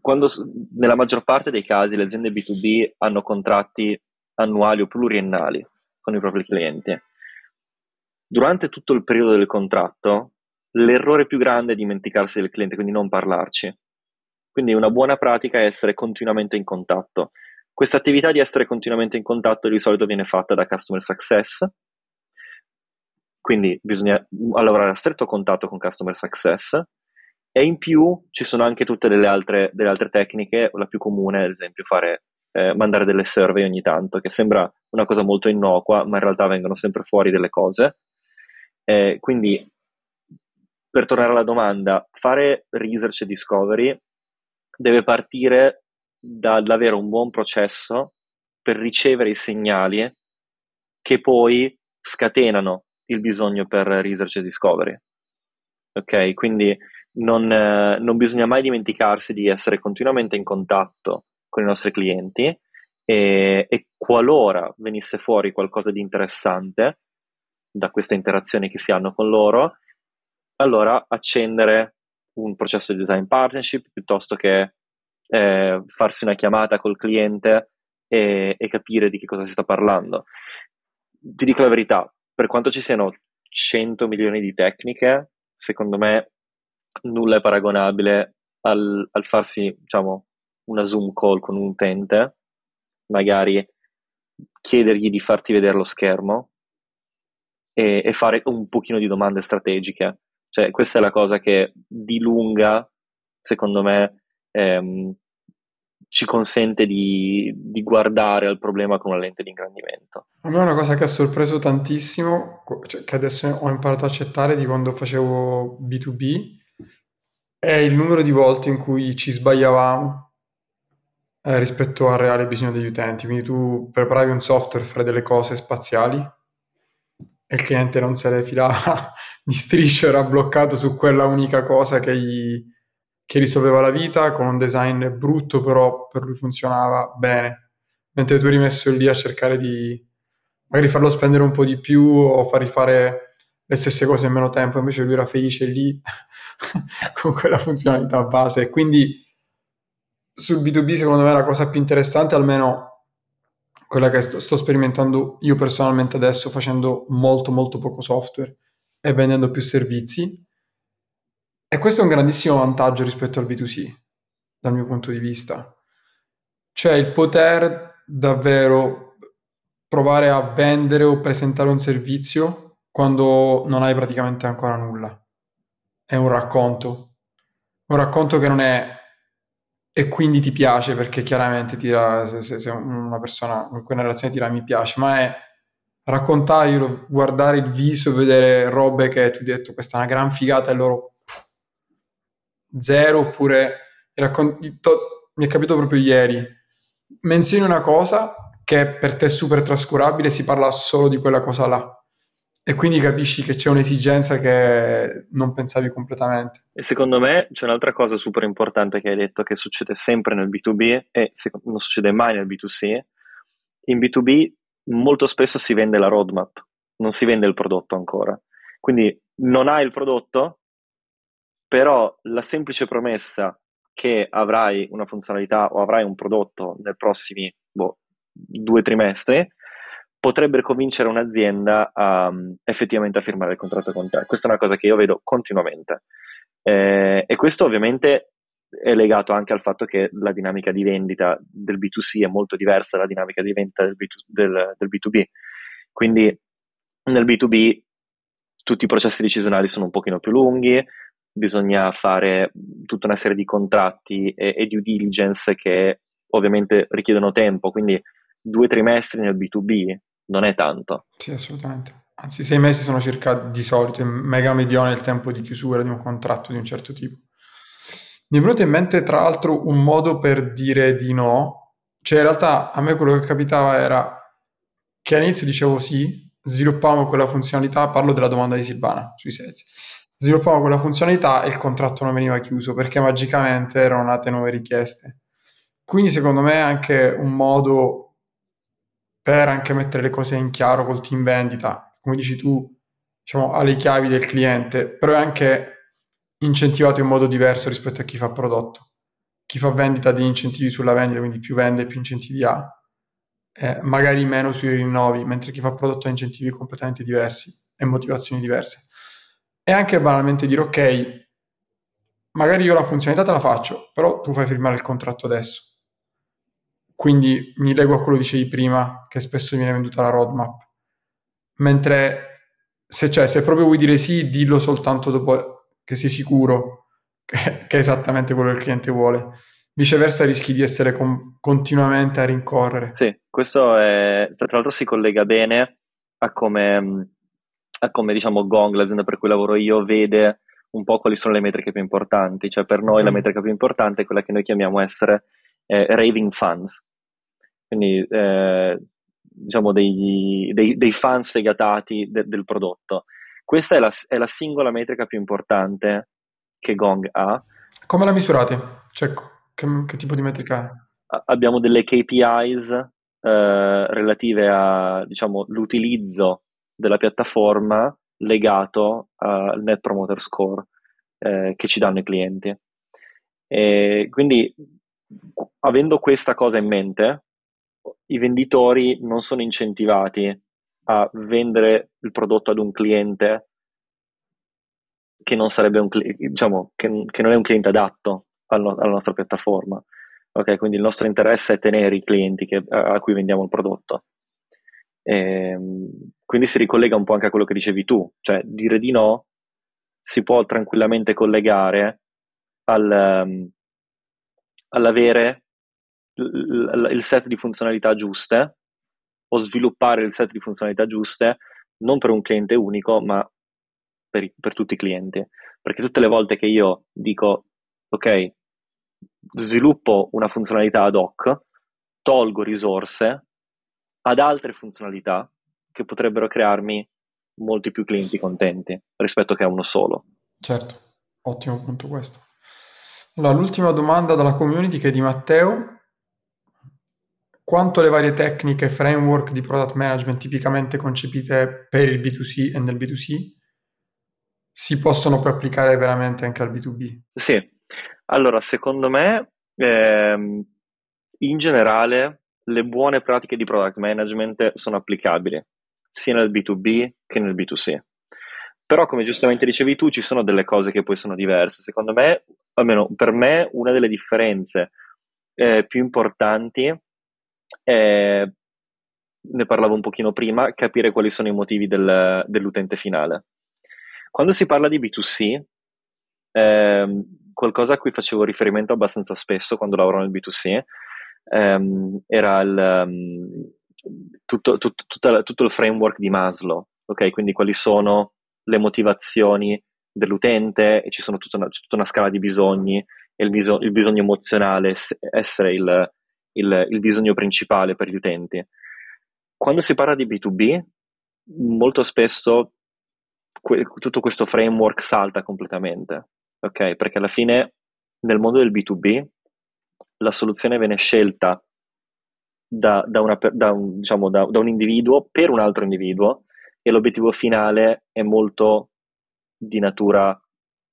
quando nella maggior parte dei casi le aziende B due B hanno contratti annuali o pluriennali con i propri clienti, durante tutto il periodo del contratto l'errore più grande è dimenticarsi del cliente, quindi non parlarci. Quindi una buona pratica è essere continuamente in contatto. Questa attività di essere continuamente in contatto di solito viene fatta da Customer Success, quindi bisogna lavorare a stretto contatto con Customer Success, e in più ci sono anche tutte delle altre, delle altre tecniche. La più comune è ad esempio fare, eh, mandare delle survey ogni tanto, che sembra una cosa molto innocua, ma in realtà vengono sempre fuori delle cose. Eh, quindi, per tornare alla domanda, fare research e discovery deve partire dall'avere un buon processo per ricevere i segnali che poi scatenano il bisogno per research e discovery. Ok? Quindi non, eh, non bisogna mai dimenticarsi di essere continuamente in contatto con i nostri clienti, e, e qualora venisse fuori qualcosa di interessante da queste interazioni che si hanno con loro, allora accendere un processo di design partnership piuttosto che eh, farsi una chiamata col cliente e, e capire di che cosa si sta parlando. Ti dico la verità, per quanto ci siano cento milioni di tecniche, secondo me nulla è paragonabile al, al farsi, diciamo, una Zoom call con un utente, magari chiedergli di farti vedere lo schermo e, e fare un pochino di domande strategiche. Cioè, questa è la cosa che di lunga, secondo me, ehm, ci consente di, di guardare al problema con una lente di ingrandimento. A me è una cosa che ha sorpreso tantissimo, cioè, che adesso ho imparato a accettare di quando facevo B due B, è il numero di volte in cui ci sbagliavamo eh, rispetto al reale bisogno degli utenti. Quindi tu preparavi un software, fare delle cose spaziali, e il cliente non se le filava di striscio, era bloccato su quella unica cosa che gli che risolveva la vita, con un design brutto però per lui funzionava bene, mentre tu eri messo lì a cercare di magari farlo spendere un po' di più o fargli fare le stesse cose in meno tempo, invece lui era felice lì con quella funzionalità base. Quindi sul B due B secondo me la cosa più interessante, almeno quella che sto, sto sperimentando io personalmente adesso, facendo molto molto poco software e vendendo più servizi, e questo è un grandissimo vantaggio rispetto al B due C dal mio punto di vista, cioè il poter davvero provare a vendere o presentare un servizio quando non hai praticamente ancora nulla. È un racconto un racconto che non è, e quindi ti piace perché chiaramente ti dà, se, se, se una persona con cui una relazione ti dà mi piace, ma è raccontarglielo, guardare il viso, vedere robe che tu hai detto questa è una gran figata e loro pff, zero. Oppure raccont- to- mi è capito proprio ieri, menzioni una cosa che per te è super trascurabile, si parla solo di quella cosa là, e quindi capisci che c'è un'esigenza che non pensavi completamente. E secondo me c'è un'altra cosa super importante che hai detto, che succede sempre nel B due B e non succede mai nel B due C. In B due B molto spesso si vende la roadmap, non si vende il prodotto ancora, quindi non hai il prodotto, però la semplice promessa che avrai una funzionalità o avrai un prodotto nei prossimi boh, due trimestri potrebbe convincere un'azienda a, um, effettivamente a firmare il contratto con te. Questa è una cosa che io vedo continuamente. Eh, e questo ovviamente è legato anche al fatto che la dinamica di vendita del B due C è molto diversa dalla dinamica di vendita del, B due, del, del B due B. Quindi nel B due B tutti i processi decisionali sono un pochino più lunghi, bisogna fare tutta una serie di contratti e, e due diligence che ovviamente richiedono tempo, quindi due trimestri nel B due B non è tanto. Sì, assolutamente. Anzi, sei mesi sono circa di solito in mega medione il tempo di chiusura di un contratto di un certo tipo. Mi è venuto in mente tra l'altro un modo per dire di no, cioè in realtà a me quello che capitava era che all'inizio dicevo sì, sviluppavamo quella funzionalità, parlo della domanda di Silvana sui sales, sviluppavamo quella funzionalità e il contratto non veniva chiuso perché magicamente erano nate nuove richieste. Quindi secondo me è anche un modo per anche mettere le cose in chiaro col team vendita, come dici tu, diciamo, ha le chiavi del cliente, però è anche incentivato in modo diverso rispetto a chi fa prodotto. Chi fa vendita ha degli incentivi sulla vendita, quindi più vende più incentivi ha. eh, magari meno sui rinnovi, mentre chi fa prodotto ha incentivi completamente diversi e motivazioni diverse. E anche banalmente dire, ok, magari io la funzionalità te la faccio, però tu fai firmare il contratto adesso. Quindi mi leggo a quello che dicevi prima, che spesso viene venduta la roadmap. Mentre se cioè, se proprio vuoi dire sì, dillo soltanto dopo che sei sicuro che, che è esattamente quello che il cliente vuole. Viceversa rischi di essere com- continuamente a rincorrere. Sì, questo è, tra l'altro si collega bene a come, a come diciamo Gong, l'azienda per cui lavoro io, vede un po' quali sono le metriche più importanti. Cioè per noi okay. La metrica più importante è quella che noi chiamiamo essere eh, raving fans, quindi eh, diciamo dei, dei, dei fans fegatati de, del prodotto. Questa è la, è la singola metrica più importante che Gong ha. Come la misurate? Cioè che, che tipo di metrica è? A, abbiamo delle K P Is eh, relative a diciamo l'utilizzo della piattaforma legato al Net Promoter Score eh, che ci danno i clienti, e quindi avendo questa cosa in mente i venditori non sono incentivati a vendere il prodotto ad un cliente che non sarebbe un cli- diciamo che, che non è un cliente adatto al no- alla nostra piattaforma, ok? Quindi il nostro interesse è tenere i clienti che, a cui vendiamo il prodotto. E quindi si ricollega un po' anche a quello che dicevi tu, cioè dire di no si può tranquillamente collegare al, um, all'avere l- l- il set di funzionalità giuste o sviluppare il set di funzionalità giuste non per un cliente unico ma per, i- per tutti i clienti, perché tutte le volte che io dico ok, sviluppo una funzionalità ad hoc, tolgo risorse ad altre funzionalità che potrebbero crearmi molti più clienti contenti rispetto che a uno solo. Certo, ottimo punto questo. Allora, l'ultima domanda dalla community che è di Matteo. Quanto le varie tecniche e framework di product management tipicamente concepite per il B due C e nel B due C si possono poi applicare veramente anche al B due B? Sì, allora secondo me ehm, in generale le buone pratiche di product management sono applicabili sia nel B due B che nel B due C, però come giustamente dicevi tu ci sono delle cose che poi sono diverse. Secondo me, almeno per me, una delle differenze eh, più importanti è, ne parlavo un pochino prima, capire quali sono i motivi del, dell'utente finale. Quando si parla di B due C, eh, qualcosa a cui facevo riferimento abbastanza spesso quando lavoravo nel B due C, Um, era il, um, tutto, tutto, tutto, tutto il framework di Maslow, ok? Quindi quali sono le motivazioni dell'utente e ci sono tutta una, tutta una scala di bisogni e il, biso- il bisogno emozionale essere il, il, il bisogno principale per gli utenti. Quando si parla di B due B molto spesso que- tutto questo framework salta completamente, ok? Perché alla fine nel mondo del B due B la soluzione viene scelta da, da, una, da, un, diciamo, da, da un individuo per un altro individuo e l'obiettivo finale è molto di natura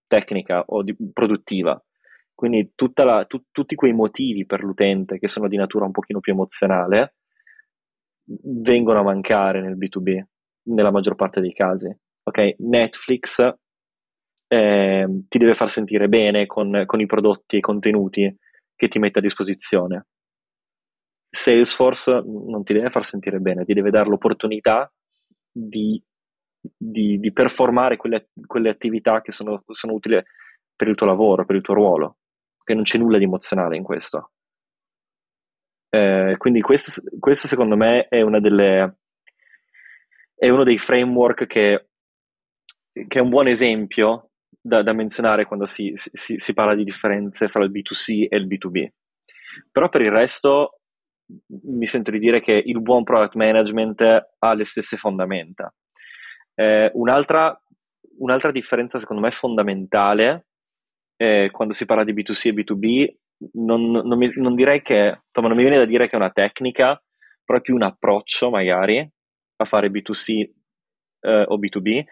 tecnica o di, produttiva. Quindi tutta la, tu, tutti quei motivi per l'utente che sono di natura un pochino più emozionale vengono a mancare nel B due B nella maggior parte dei casi. Ok, Netflix eh, ti deve far sentire bene con, con i prodotti e i contenuti che ti mette a disposizione. Salesforce non ti deve far sentire bene, ti deve dare l'opportunità di, di, di performare quelle, quelle attività che sono, sono utili per il tuo lavoro, per il tuo ruolo, che non c'è nulla di emozionale in questo. Eh, quindi questo, questo secondo me è una delle è uno dei framework che, che è un buon esempio Da, da menzionare quando si, si, si parla di differenze fra il B due C e il B due B. Però per il resto mi sento di dire che il buon product management ha le stesse fondamenta. Eh, un'altra, un'altra differenza secondo me fondamentale eh, quando si parla di B due C e B due B non, non, mi, non direi che insomma, non mi viene da dire che è una tecnica, però è più un approccio magari a fare B due C eh, o B due B,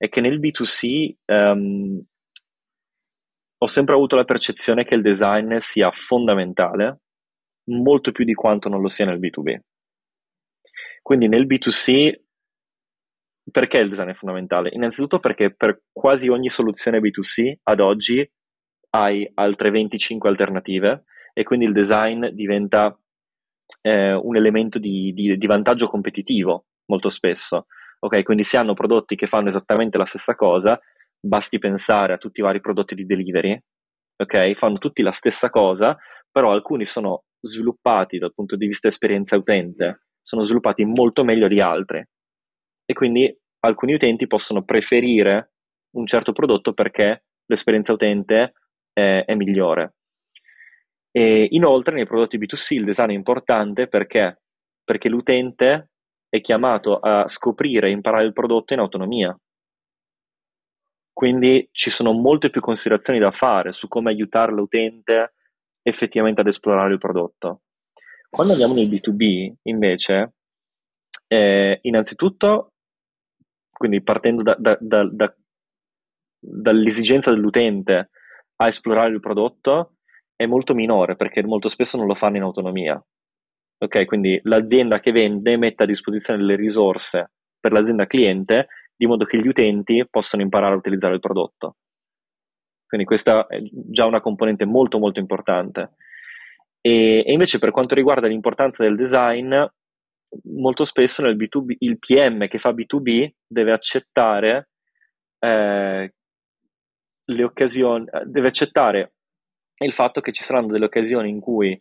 è che nel B due C um, ho sempre avuto la percezione che il design sia fondamentale, molto più di quanto non lo sia nel B due B. Quindi nel B due C, perché il design è fondamentale? Innanzitutto perché per quasi ogni soluzione B due C ad oggi hai altre venticinque alternative, e quindi il design diventa eh, un elemento di, di, di vantaggio competitivo molto spesso. Ok, quindi se hanno prodotti che fanno esattamente la stessa cosa, basti pensare a tutti i vari prodotti di delivery, ok? Fanno tutti la stessa cosa, però alcuni sono sviluppati dal punto di vista esperienza utente, sono sviluppati molto meglio di altri, e quindi alcuni utenti possono preferire un certo prodotto perché l'esperienza utente è, è migliore. E inoltre nei prodotti B due C il design è importante perché, perché l'utente è chiamato a scoprire e imparare il prodotto in autonomia. Quindi ci sono molte più considerazioni da fare su come aiutare l'utente effettivamente ad esplorare il prodotto. Quando andiamo nel B due B, invece, eh, innanzitutto, quindi partendo da, da, da, da, dall'esigenza dell'utente a esplorare il prodotto, è molto minore perché molto spesso non lo fanno in autonomia. Ok, quindi l'azienda che vende mette a disposizione delle risorse per l'azienda cliente di modo che gli utenti possano imparare a utilizzare il prodotto. Quindi questa è già una componente molto molto importante. E, e invece per quanto riguarda l'importanza del design, molto spesso nel B due B, il P M che fa B due B deve accettare eh, le occasioni, deve accettare il fatto che ci saranno delle occasioni in cui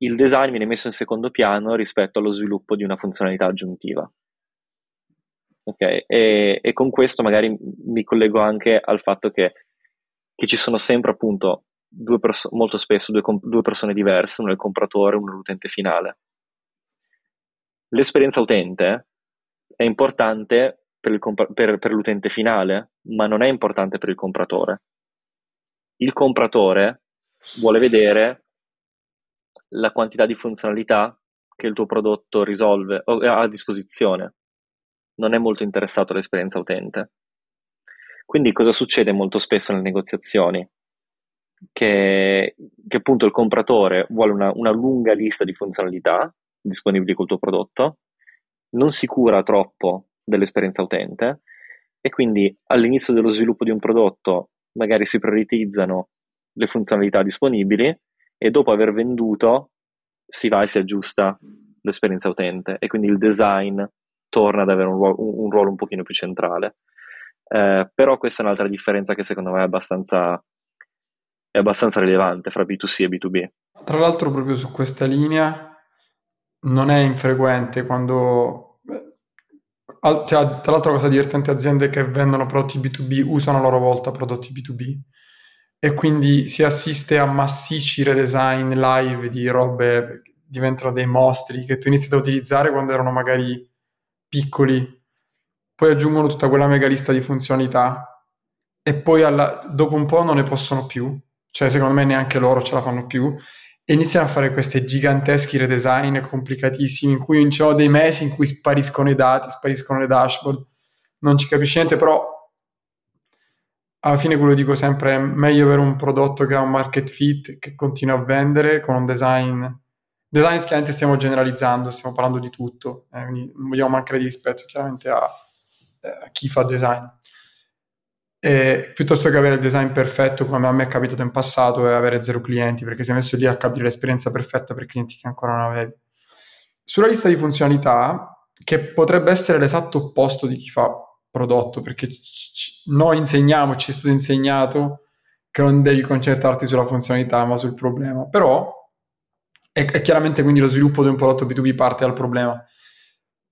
il design viene messo in secondo piano rispetto allo sviluppo di una funzionalità aggiuntiva. Ok, e, e con questo magari mi collego anche al fatto che, che ci sono sempre appunto due perso- molto spesso due, comp- due persone diverse, uno è il compratore, uno è l'utente finale. L'esperienza utente è importante per, il comp- per, per l'utente finale, ma non è importante per il compratore. Il compratore vuole vedere la quantità di funzionalità che il tuo prodotto risolve o ha a disposizione, non è molto interessato all'esperienza utente. Quindi cosa succede molto spesso nelle negoziazioni? Che, che appunto il compratore vuole una, una lunga lista di funzionalità disponibili col tuo prodotto, non si cura troppo dell'esperienza utente, e quindi all'inizio dello sviluppo di un prodotto magari si prioritizzano le funzionalità disponibili, e dopo aver venduto si va e si aggiusta l'esperienza utente, e quindi il design torna ad avere un ruolo un, ruolo un pochino più centrale. Eh, però questa è un'altra differenza che secondo me è abbastanza, è abbastanza rilevante fra B due C e B due B. Tra l'altro proprio su questa linea non è infrequente quando, cioè, tra l'altro cosa divertente, aziende che vendono prodotti B due B usano a loro volta prodotti B due B, e quindi si assiste a massicci redesign live di robe che diventano dei mostri che tu inizi ad utilizzare quando erano magari piccoli, poi aggiungono tutta quella mega lista di funzionalità e poi alla, dopo un po' non ne possono più, cioè secondo me neanche loro ce la fanno più, e iniziano a fare questi giganteschi redesign complicatissimi in cui ci sono dei mesi in cui spariscono i dati, spariscono le dashboard, non ci capisci niente. Però alla fine quello dico sempre, è meglio avere un prodotto che ha un market fit, che continua a vendere, con un design design chiaramente stiamo generalizzando, stiamo parlando di tutto, eh, quindi non vogliamo mancare di rispetto chiaramente a, a chi fa design, e, piuttosto che avere il design perfetto come a me è capitato in passato e avere zero clienti perché si è messo lì a capire l'esperienza perfetta per clienti che ancora non avevi. Sulla lista di funzionalità, che potrebbe essere l'esatto opposto di chi fa prodotto, perché noi insegniamo, ci è stato insegnato che non devi concentrarti sulla funzionalità ma sul problema, però è, è chiaramente, quindi lo sviluppo di un prodotto B due B parte dal problema,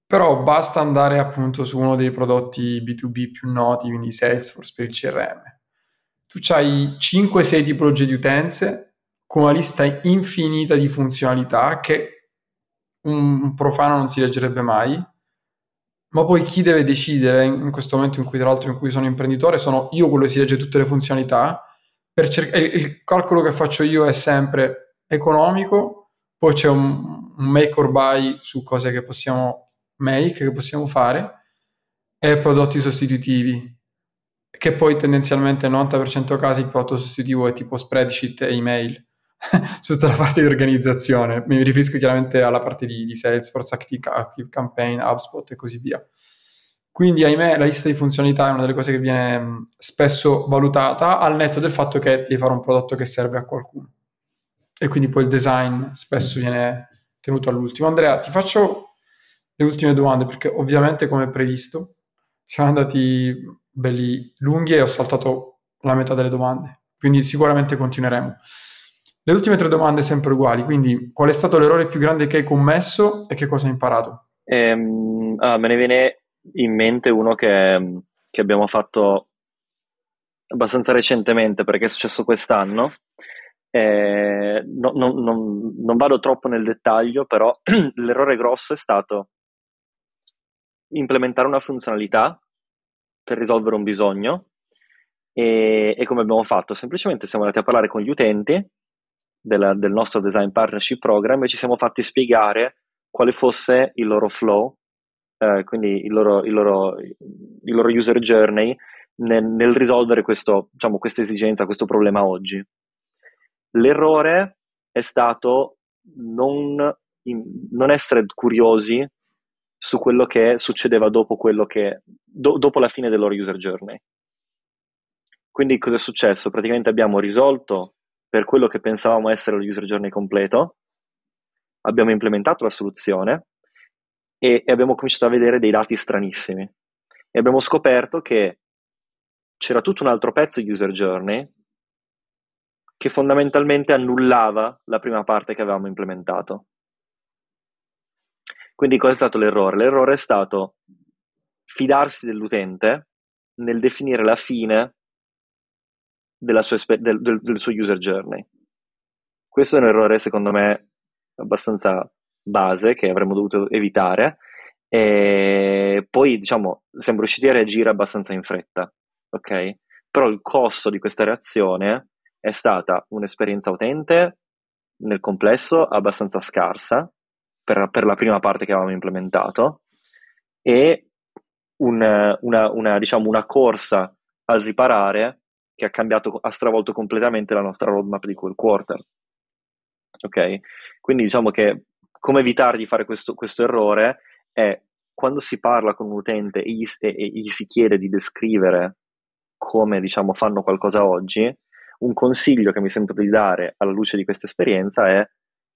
però basta andare appunto su uno dei prodotti B due B più noti, quindi Salesforce per il C R M, tu c'hai cinque sei tipologie di utenze con una lista infinita di funzionalità che un profano non si leggerebbe mai. Ma poi chi deve decidere in questo momento, in cui tra l'altro in cui sono imprenditore, sono io quello che si legge tutte le funzionalità, per cercare. Il calcolo che faccio io è sempre economico, poi c'è un, un make or buy su cose che possiamo make, che possiamo fare, e prodotti sostitutivi, che poi tendenzialmente nel novanta per cento dei casi il prodotto sostitutivo è tipo spreadsheet e email, su tutta la parte di organizzazione. Mi riferisco chiaramente alla parte di, di Salesforce, Active, ActiveCampaign, HubSpot e così via. Quindi, ahimè, la lista di funzionalità è una delle cose che viene spesso valutata al netto del fatto che devi fare un prodotto che serve a qualcuno. E quindi poi il design spesso viene tenuto all'ultimo. Andrea, ti faccio le ultime domande, perché ovviamente, come previsto, siamo andati belli lunghi e ho saltato la metà delle domande. Quindi sicuramente continueremo. Le ultime tre domande sempre uguali, quindi qual è stato l'errore più grande che hai commesso e che cosa hai imparato? Ehm, ah, me ne viene in mente uno che, che abbiamo fatto abbastanza recentemente, perché è successo quest'anno. Eh, no, no, no, non vado troppo nel dettaglio, però l'errore grosso è stato implementare una funzionalità per risolvere un bisogno e, e come abbiamo fatto? Semplicemente siamo andati a parlare con gli utenti Della, del nostro design partnership program e ci siamo fatti spiegare quale fosse il loro flow, eh, quindi il loro, il, loro, il loro user journey nel, nel risolvere questo, diciamo, questa esigenza, questo problema oggi. L'errore è stato non, in, non essere curiosi su quello che succedeva dopo, quello che, do, dopo la fine del loro user journey. Quindi cosa è successo? Praticamente abbiamo risolto per quello che pensavamo essere lo user journey completo, abbiamo implementato la soluzione e, e abbiamo cominciato a vedere dei dati stranissimi. E abbiamo scoperto che c'era tutto un altro pezzo di user journey che fondamentalmente annullava la prima parte che avevamo implementato. Quindi cosa è stato l'errore? L'errore è stato fidarsi dell'utente nel definire la fine Della sua, del, del, del suo user journey. Questo è un errore, secondo me, abbastanza base che avremmo dovuto evitare. E poi, diciamo, siamo riusciti a reagire abbastanza in fretta, ok? Però il costo di questa reazione è stata un'esperienza utente nel complesso abbastanza scarsa per, per la prima parte che avevamo implementato e una, una, una, diciamo, una corsa al riparare che ha cambiato, ha stravolto completamente la nostra roadmap di quel quarter. Ok? Quindi diciamo che come evitare di fare questo, questo errore è quando si parla con un utente e gli, e, e gli si chiede di descrivere come, diciamo, fanno qualcosa oggi, un consiglio che mi sento di dare alla luce di questa esperienza è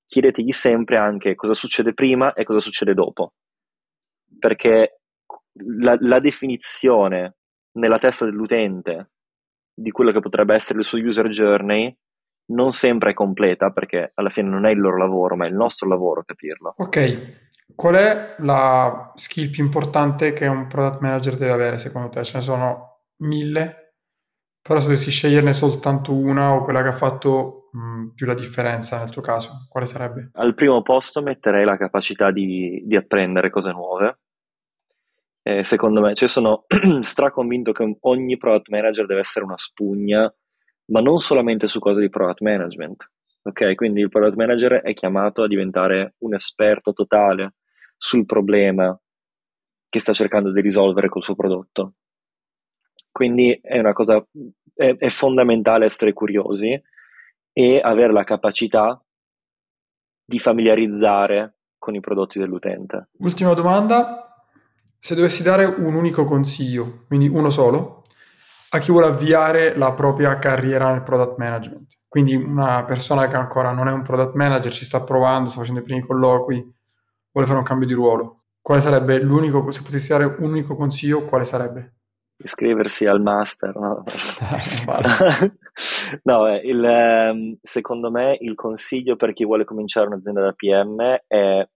chiedetegli sempre anche cosa succede prima e cosa succede dopo. Perché la, la definizione nella testa dell'utente di quello che potrebbe essere il suo user journey non sempre è completa, perché alla fine non è il loro lavoro ma è il nostro lavoro capirlo. Ok, qual è la skill più importante che un product manager deve avere secondo te? Ce ne sono mille, però se dovessi sceglierne soltanto una o quella che ha fatto mh, più la differenza nel tuo caso, quale sarebbe? Al primo posto metterei la capacità di, di apprendere cose nuove. Eh, secondo me, cioè sono straconvinto che ogni product manager deve essere una spugna, ma non solamente su cose di product management, ok? Quindi il product manager è chiamato a diventare un esperto totale sul problema che sta cercando di risolvere col suo prodotto. Quindi è una cosa, è, è fondamentale essere curiosi e avere la capacità di familiarizzare con i prodotti dell'utente. Ultima domanda. Se dovessi dare un unico consiglio, quindi uno solo, a chi vuole avviare la propria carriera nel product management, quindi una persona che ancora non è un product manager, ci sta provando, sta facendo i primi colloqui, vuole fare un cambio di ruolo, quale sarebbe l'unico, se potessi dare un unico consiglio, quale sarebbe? Iscriversi al master, no? no il, secondo me il consiglio per chi vuole cominciare un'azienda da P M è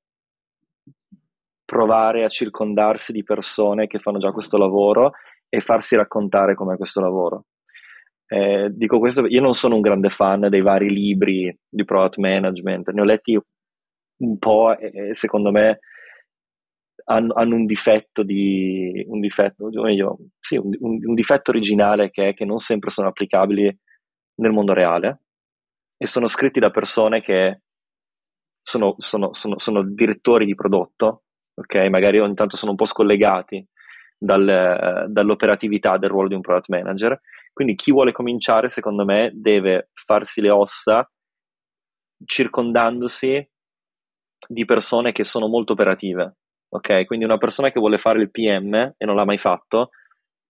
provare a circondarsi di persone che fanno già questo lavoro e farsi raccontare com'è questo lavoro. Eh, dico questo, io non sono un grande fan dei vari libri di product management, ne ho letti un po' e, e secondo me hanno, hanno un difetto di un difetto, io, sì, un, un difetto originale che è che non sempre sono applicabili nel mondo reale e sono scritti da persone che sono, sono, sono, sono direttori di prodotto. Ok, magari ogni tanto sono un po' scollegati dal, dall'operatività del ruolo di un product manager. Quindi chi vuole cominciare, secondo me, deve farsi le ossa circondandosi di persone che sono molto operative, ok? Quindi una persona che vuole fare il P M e non l'ha mai fatto,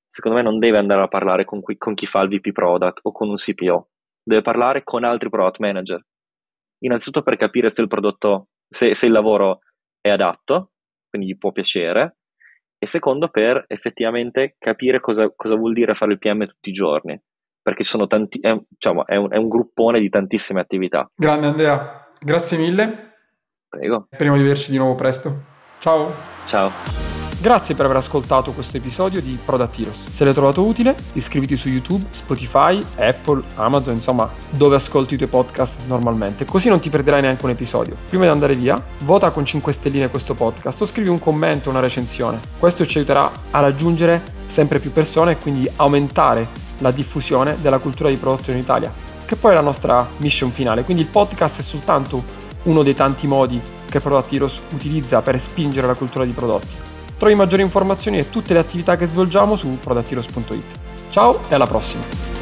secondo me non deve andare a parlare con, qui, con chi fa il V P Product o con un C P O, deve parlare con altri Product Manager, innanzitutto per capire se il prodotto, se, se il lavoro è adatto, quindi gli può piacere, e secondo per effettivamente capire cosa, cosa vuol dire fare il P M tutti i giorni, perché ci sono tanti, è, diciamo, è, un, è un gruppone di tantissime attività. Grande Andrea, grazie mille. Prego. Speriamo di vederci di nuovo presto. Ciao. Ciao. Grazie per aver ascoltato questo episodio di Product Heroes. Se l'hai trovato utile, iscriviti su YouTube, Spotify, Apple, Amazon, insomma, dove ascolti i tuoi podcast normalmente, così non ti perderai neanche un episodio. Prima di andare via, vota con cinque stelline questo podcast o scrivi un commento o una recensione. Questo ci aiuterà a raggiungere sempre più persone e quindi aumentare la diffusione della cultura di prodotto in Italia, che poi è la nostra mission finale. Quindi il podcast è soltanto uno dei tanti modi che Product Heroes utilizza per spingere la cultura di prodotti. Trovi maggiori informazioni e tutte le attività che svolgiamo su product heroes punto it. Ciao e alla prossima!